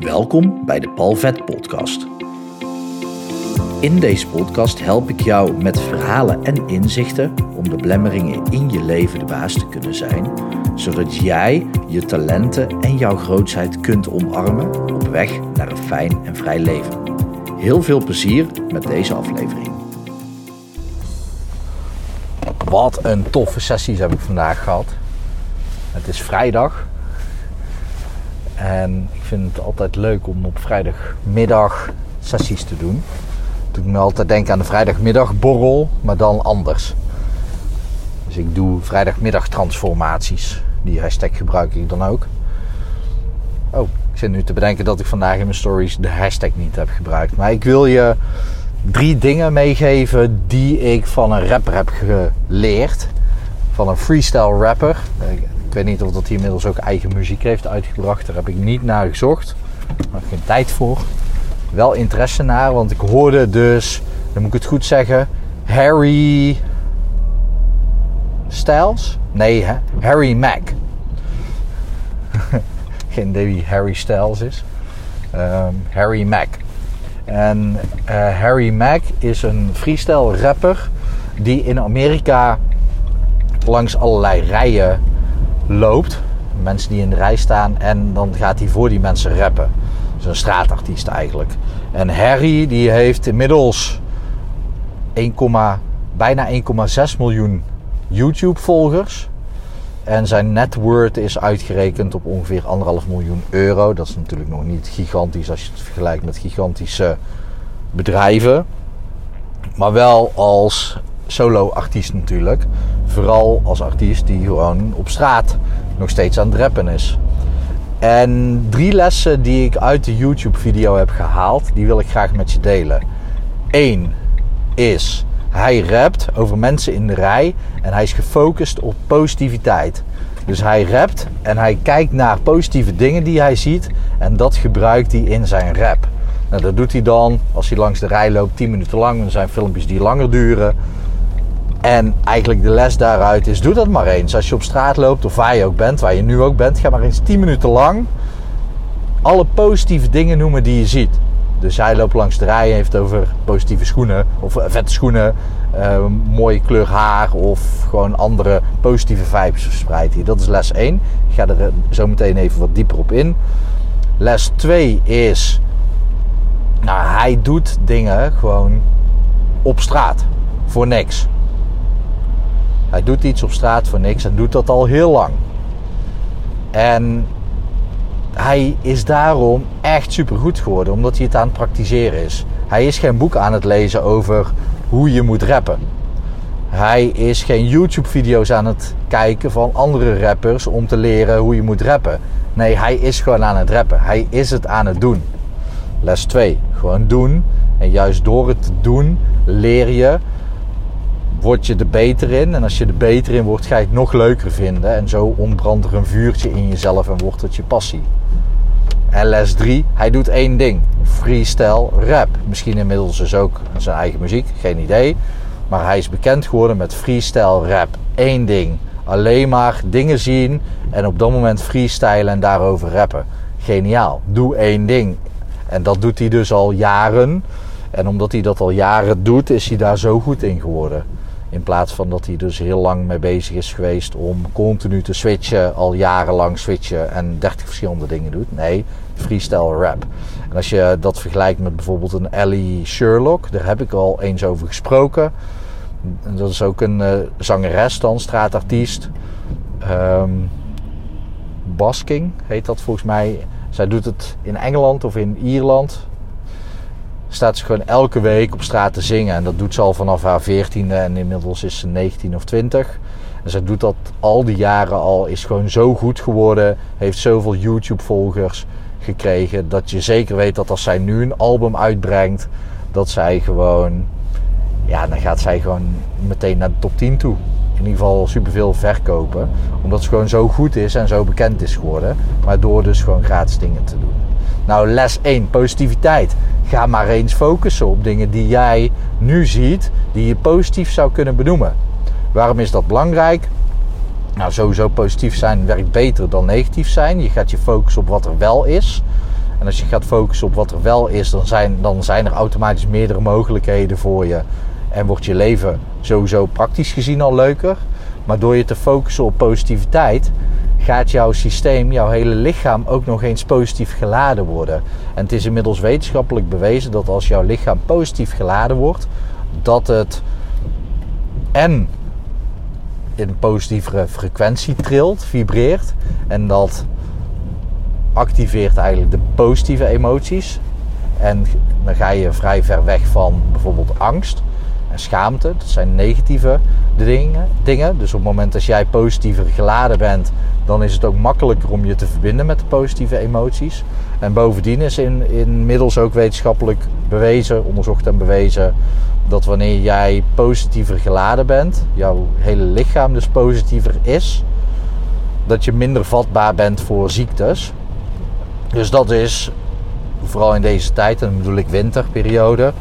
Welkom bij de Palvet Podcast. In deze podcast help ik jou met verhalen en inzichten om de belemmeringen in je leven de baas te kunnen zijn, zodat jij je talenten en jouw grootheid kunt omarmen op weg naar een fijn en vrij leven. Heel veel plezier met deze aflevering. Wat een toffe sessies heb ik vandaag gehad. Het is vrijdag. En ik vind het altijd leuk om op vrijdagmiddag sessies te doen. Doe ik me altijd denken aan de vrijdagmiddagborrel, maar dan anders. Dus ik doe vrijdagmiddagtransformaties. Die hashtag gebruik ik dan ook. Oh, ik zit nu te bedenken dat ik vandaag in mijn stories de hashtag niet heb gebruikt. Maar ik wil je 3 dingen meegeven die ik van een rapper heb geleerd. Van een freestyle rapper. Ik weet niet of dat hij inmiddels ook eigen muziek heeft uitgebracht. Daar heb ik niet naar gezocht. Daar heb ik geen tijd voor. Wel interesse naar, want ik hoorde dus, dan moet ik het goed zeggen, Harry Styles? Nee, hè? Harry Mack. Geen idee wie Harry Styles is. Harry Mack. En Harry Mack is een freestyle rapper die in Amerika langs allerlei rijen loopt. Mensen die in de rij staan en dan gaat hij voor die mensen rappen. Dus een straatartiest eigenlijk. En Harry die heeft inmiddels bijna 1,6 miljoen YouTube volgers. En zijn net worth is uitgerekend op ongeveer 1,5 miljoen euro. Dat is natuurlijk nog niet gigantisch als je het vergelijkt met gigantische bedrijven. Maar wel als solo artiest natuurlijk. Vooral als artiest die gewoon op straat nog steeds aan het rappen is. En 3 lessen die ik uit de YouTube video heb gehaald, die wil ik graag met je delen. 1 is, hij rapt over mensen in de rij en hij is gefocust op positiviteit. Dus hij rapt en hij kijkt naar positieve dingen die hij ziet en dat gebruikt hij in zijn rap. Nou, dat doet hij dan als hij langs de rij loopt 10 minuten lang. Er zijn filmpjes die langer duren. En eigenlijk de les daaruit is, doe dat maar eens. Als je op straat loopt of waar je ook bent, waar je nu ook bent, ga maar eens 10 minuten lang alle positieve dingen noemen die je ziet. Dus hij loopt langs de rij en heeft over positieve schoenen of vette schoenen, mooie kleur haar of gewoon andere positieve vibes verspreidt hij. Dat is les 1. Ik ga er zo meteen even wat dieper op in. Les 2 is, nou, hij doet dingen gewoon op straat voor niks. Hij doet iets op straat voor niks en doet dat al heel lang. En hij is daarom echt supergoed geworden, omdat hij het aan het praktiseren is. Hij is geen boek aan het lezen over hoe je moet rappen. Hij is geen YouTube-video's aan het kijken van andere rappers om te leren hoe je moet rappen. Nee, hij is gewoon aan het rappen. Hij is het aan het doen. Les 2, gewoon doen. En juist door het te doen leer je, word je er beter in. En als je er beter in wordt, ga je het nog leuker vinden. En zo ontbrandt er een vuurtje in jezelf en wordt het je passie. En les 3, hij doet 1 ding. Freestyle rap. Misschien inmiddels dus ook zijn eigen muziek, geen idee. Maar hij is bekend geworden met freestyle rap. 1 ding. Alleen maar dingen zien en op dat moment freestylen en daarover rappen. Geniaal. Doe 1 ding. En dat doet hij dus al jaren. En omdat hij dat al jaren doet, is hij daar zo goed in geworden. In plaats van dat hij dus heel lang mee bezig is geweest om continu te switchen, al jarenlang switchen en 30 verschillende dingen doet. Nee, freestyle rap. En als je dat vergelijkt met bijvoorbeeld een Ellie Sherlock, daar heb ik al eens over gesproken. Dat is ook een zangeres dan, straatartiest. Basking heet dat volgens mij. Zij doet het in Engeland of in Ierland. Staat ze gewoon elke week op straat te zingen. En dat doet ze al vanaf haar 14e en inmiddels is ze 19 of 20. En ze doet dat al die jaren al. Is gewoon zo goed geworden. Heeft zoveel YouTube-volgers gekregen. Dat je zeker weet dat als zij nu een album uitbrengt, dat zij gewoon, ja, dan gaat zij gewoon meteen naar de top 10 toe. In ieder geval superveel verkopen. Omdat ze gewoon zo goed is en zo bekend is geworden. Maar door dus gewoon gratis dingen te doen. Nou, les 1, positiviteit. Ga maar eens focussen op dingen die jij nu ziet, die je positief zou kunnen benoemen. Waarom is dat belangrijk? Nou, sowieso positief zijn werkt beter dan negatief zijn. Je gaat je focussen op wat er wel is. En als je gaat focussen op wat er wel is, dan zijn er automatisch meerdere mogelijkheden voor je. En wordt je leven sowieso praktisch gezien al leuker. Maar door je te focussen op positiviteit, gaat jouw systeem, jouw hele lichaam ook nog eens positief geladen worden. En het is inmiddels wetenschappelijk bewezen dat als jouw lichaam positief geladen wordt, dat het en in een positievere frequentie trilt, vibreert. En dat activeert eigenlijk de positieve emoties. En dan ga je vrij ver weg van bijvoorbeeld angst en schaamte. Dat zijn negatieve dingen. Dus op het moment dat jij positiever geladen bent, dan is het ook makkelijker om je te verbinden met de positieve emoties. En bovendien is inmiddels ook wetenschappelijk bewezen, onderzocht en bewezen, dat wanneer jij positiever geladen bent, jouw hele lichaam dus positiever is, dat je minder vatbaar bent voor ziektes. Dus dat is, vooral in deze tijd, en dan bedoel ik winterperiode,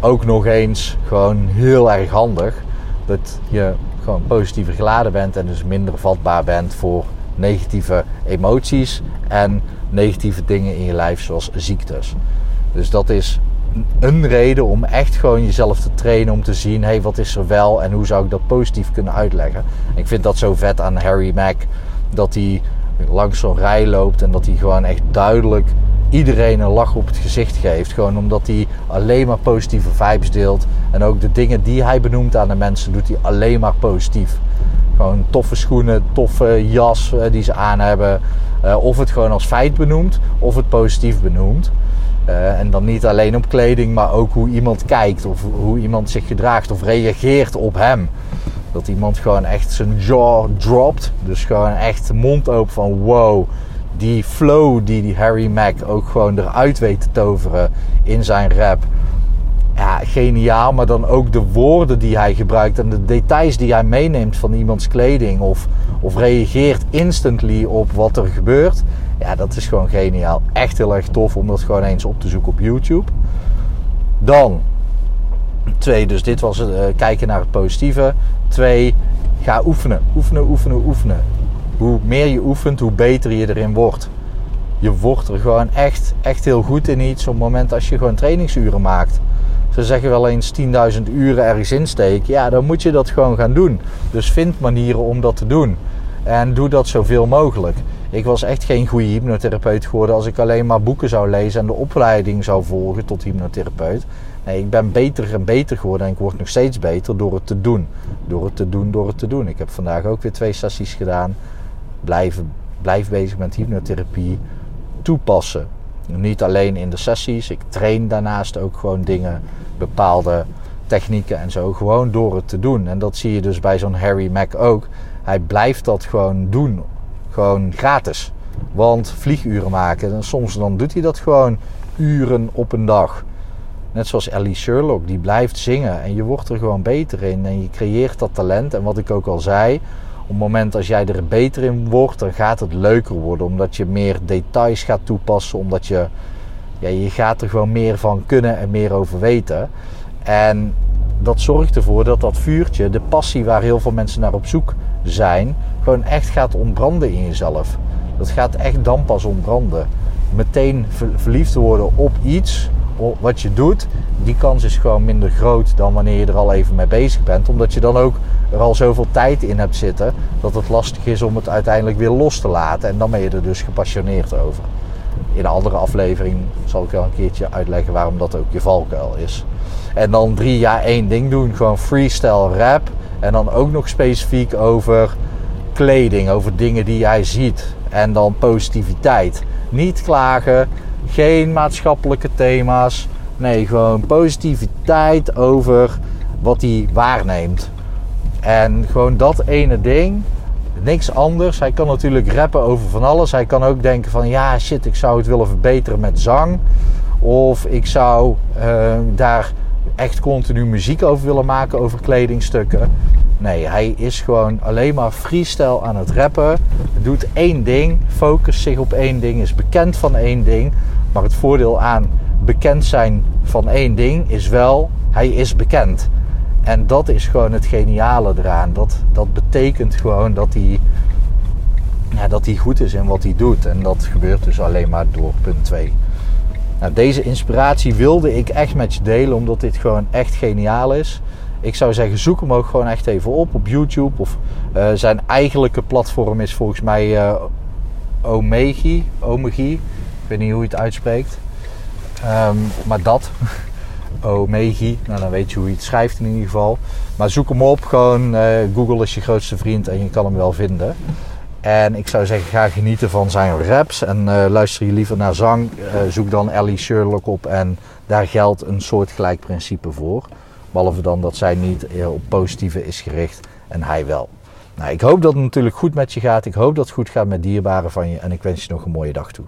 ook nog eens gewoon heel erg handig. Dat je gewoon positiever geladen bent en dus minder vatbaar bent voor negatieve emoties en negatieve dingen in je lijf zoals ziektes. Dus dat is een reden om echt gewoon jezelf te trainen om te zien, hey, wat is er wel en hoe zou ik dat positief kunnen uitleggen. Ik vind dat zo vet aan Harry Mack, dat hij langs zo'n rij loopt en dat hij gewoon echt duidelijk iedereen een lach op het gezicht geeft. Gewoon omdat hij alleen maar positieve vibes deelt. En ook de dingen die hij benoemt aan de mensen doet hij alleen maar positief. Gewoon toffe schoenen, toffe jas die ze aan hebben. Of het gewoon als feit benoemt, of het positief benoemt. En dan niet alleen op kleding, maar ook hoe iemand kijkt. Of hoe iemand zich gedraagt of reageert op hem. Dat iemand gewoon echt zijn jaw dropt. Dus gewoon echt mond open van wow. Die flow die Harry Mack ook gewoon eruit weet te toveren in zijn rap. Ja, geniaal. Maar dan ook de woorden die hij gebruikt en de details die hij meeneemt van iemands kleding. Of reageert instantly op wat er gebeurt. Ja, dat is gewoon geniaal. Echt heel erg tof om dat gewoon eens op te zoeken op YouTube. Dan, 2, dus dit was het kijken naar het positieve. 2, ga oefenen. Oefenen. Hoe meer je oefent, hoe beter je erin wordt. Je wordt er gewoon echt heel goed in iets op het moment als je gewoon trainingsuren maakt. Ze zeggen wel eens 10.000 uren ergens insteken. Ja, dan moet je dat gewoon gaan doen. Dus vind manieren om dat te doen. En doe dat zoveel mogelijk. Ik was echt geen goede hypnotherapeut geworden als ik alleen maar boeken zou lezen en de opleiding zou volgen tot hypnotherapeut. Nee, ik ben beter en beter geworden en ik word nog steeds beter door het te doen. Door het te doen. Ik heb vandaag ook weer 2 sessies gedaan. Blijf bezig met hypnotherapie toepassen. Niet alleen in de sessies. Ik train daarnaast ook gewoon dingen, bepaalde technieken en zo. Gewoon door het te doen. En dat zie je dus bij zo'n Harry Mack ook. Hij blijft dat gewoon doen. Gewoon gratis. Want vlieguren maken. En soms dan doet hij dat gewoon uren op een dag. Net zoals Ellie Sherlock. Die blijft zingen. En je wordt er gewoon beter in. En je creëert dat talent. En wat ik ook al zei. Op het moment als jij er beter in wordt, dan gaat het leuker worden. Omdat je meer details gaat toepassen. Omdat je gaat er gewoon meer van kunnen en meer over weten. En dat zorgt ervoor dat dat vuurtje, de passie waar heel veel mensen naar op zoek zijn, gewoon echt gaat ontbranden in jezelf. Dat gaat echt dan pas ontbranden. Meteen verliefd worden op iets, op wat je doet, die kans is gewoon minder groot dan wanneer je er al even mee bezig bent. Omdat je dan ook er al zoveel tijd in hebt zitten, dat het lastig is om het uiteindelijk weer los te laten. En dan ben je er dus gepassioneerd over. In een andere aflevering zal ik wel een keertje uitleggen waarom dat ook je valkuil is. En dan 3, ja, 1 ding doen. Gewoon freestyle rap. En dan ook nog specifiek over kleding, over dingen die jij ziet. En dan positiviteit. Niet klagen, geen maatschappelijke thema's. Nee, gewoon positiviteit over wat hij waarneemt. En gewoon dat ene ding, niks anders. Hij kan natuurlijk rappen over van alles. Hij kan ook denken van ja shit, ik zou het willen verbeteren met zang. Of ik zou daar echt continu muziek over willen maken, over kledingstukken. Nee, hij is gewoon alleen maar freestyle aan het rappen. Doet 1 ding, focust zich op 1 ding, is bekend van 1 ding. Maar het voordeel aan bekend zijn van 1 ding is wel, hij is bekend. En dat is gewoon het geniale eraan. Dat betekent gewoon dat hij ja, dat hij goed is in wat hij doet. En dat gebeurt dus alleen maar door punt 2. Nou, deze inspiratie wilde ik echt met je delen, omdat dit gewoon echt geniaal is. Ik zou zeggen, zoek hem ook gewoon echt even op YouTube. Of zijn eigenlijke platform is volgens mij Omegi. Ik weet niet hoe je het uitspreekt. Maar dat. Omegi. Nou, dan weet je hoe je het schrijft in ieder geval. Maar zoek hem op. Gewoon Google is je grootste vriend en je kan hem wel vinden. En ik zou zeggen, ga genieten van zijn raps. En luister je liever naar zang. Zoek dan Ellie Sherlock op. En daar geldt een soortgelijk principe voor. Behalve dan dat zij niet op positieve is gericht en hij wel. Nou, ik hoop dat het natuurlijk goed met je gaat. Ik hoop dat het goed gaat met dierbaren van je. En ik wens je nog een mooie dag toe.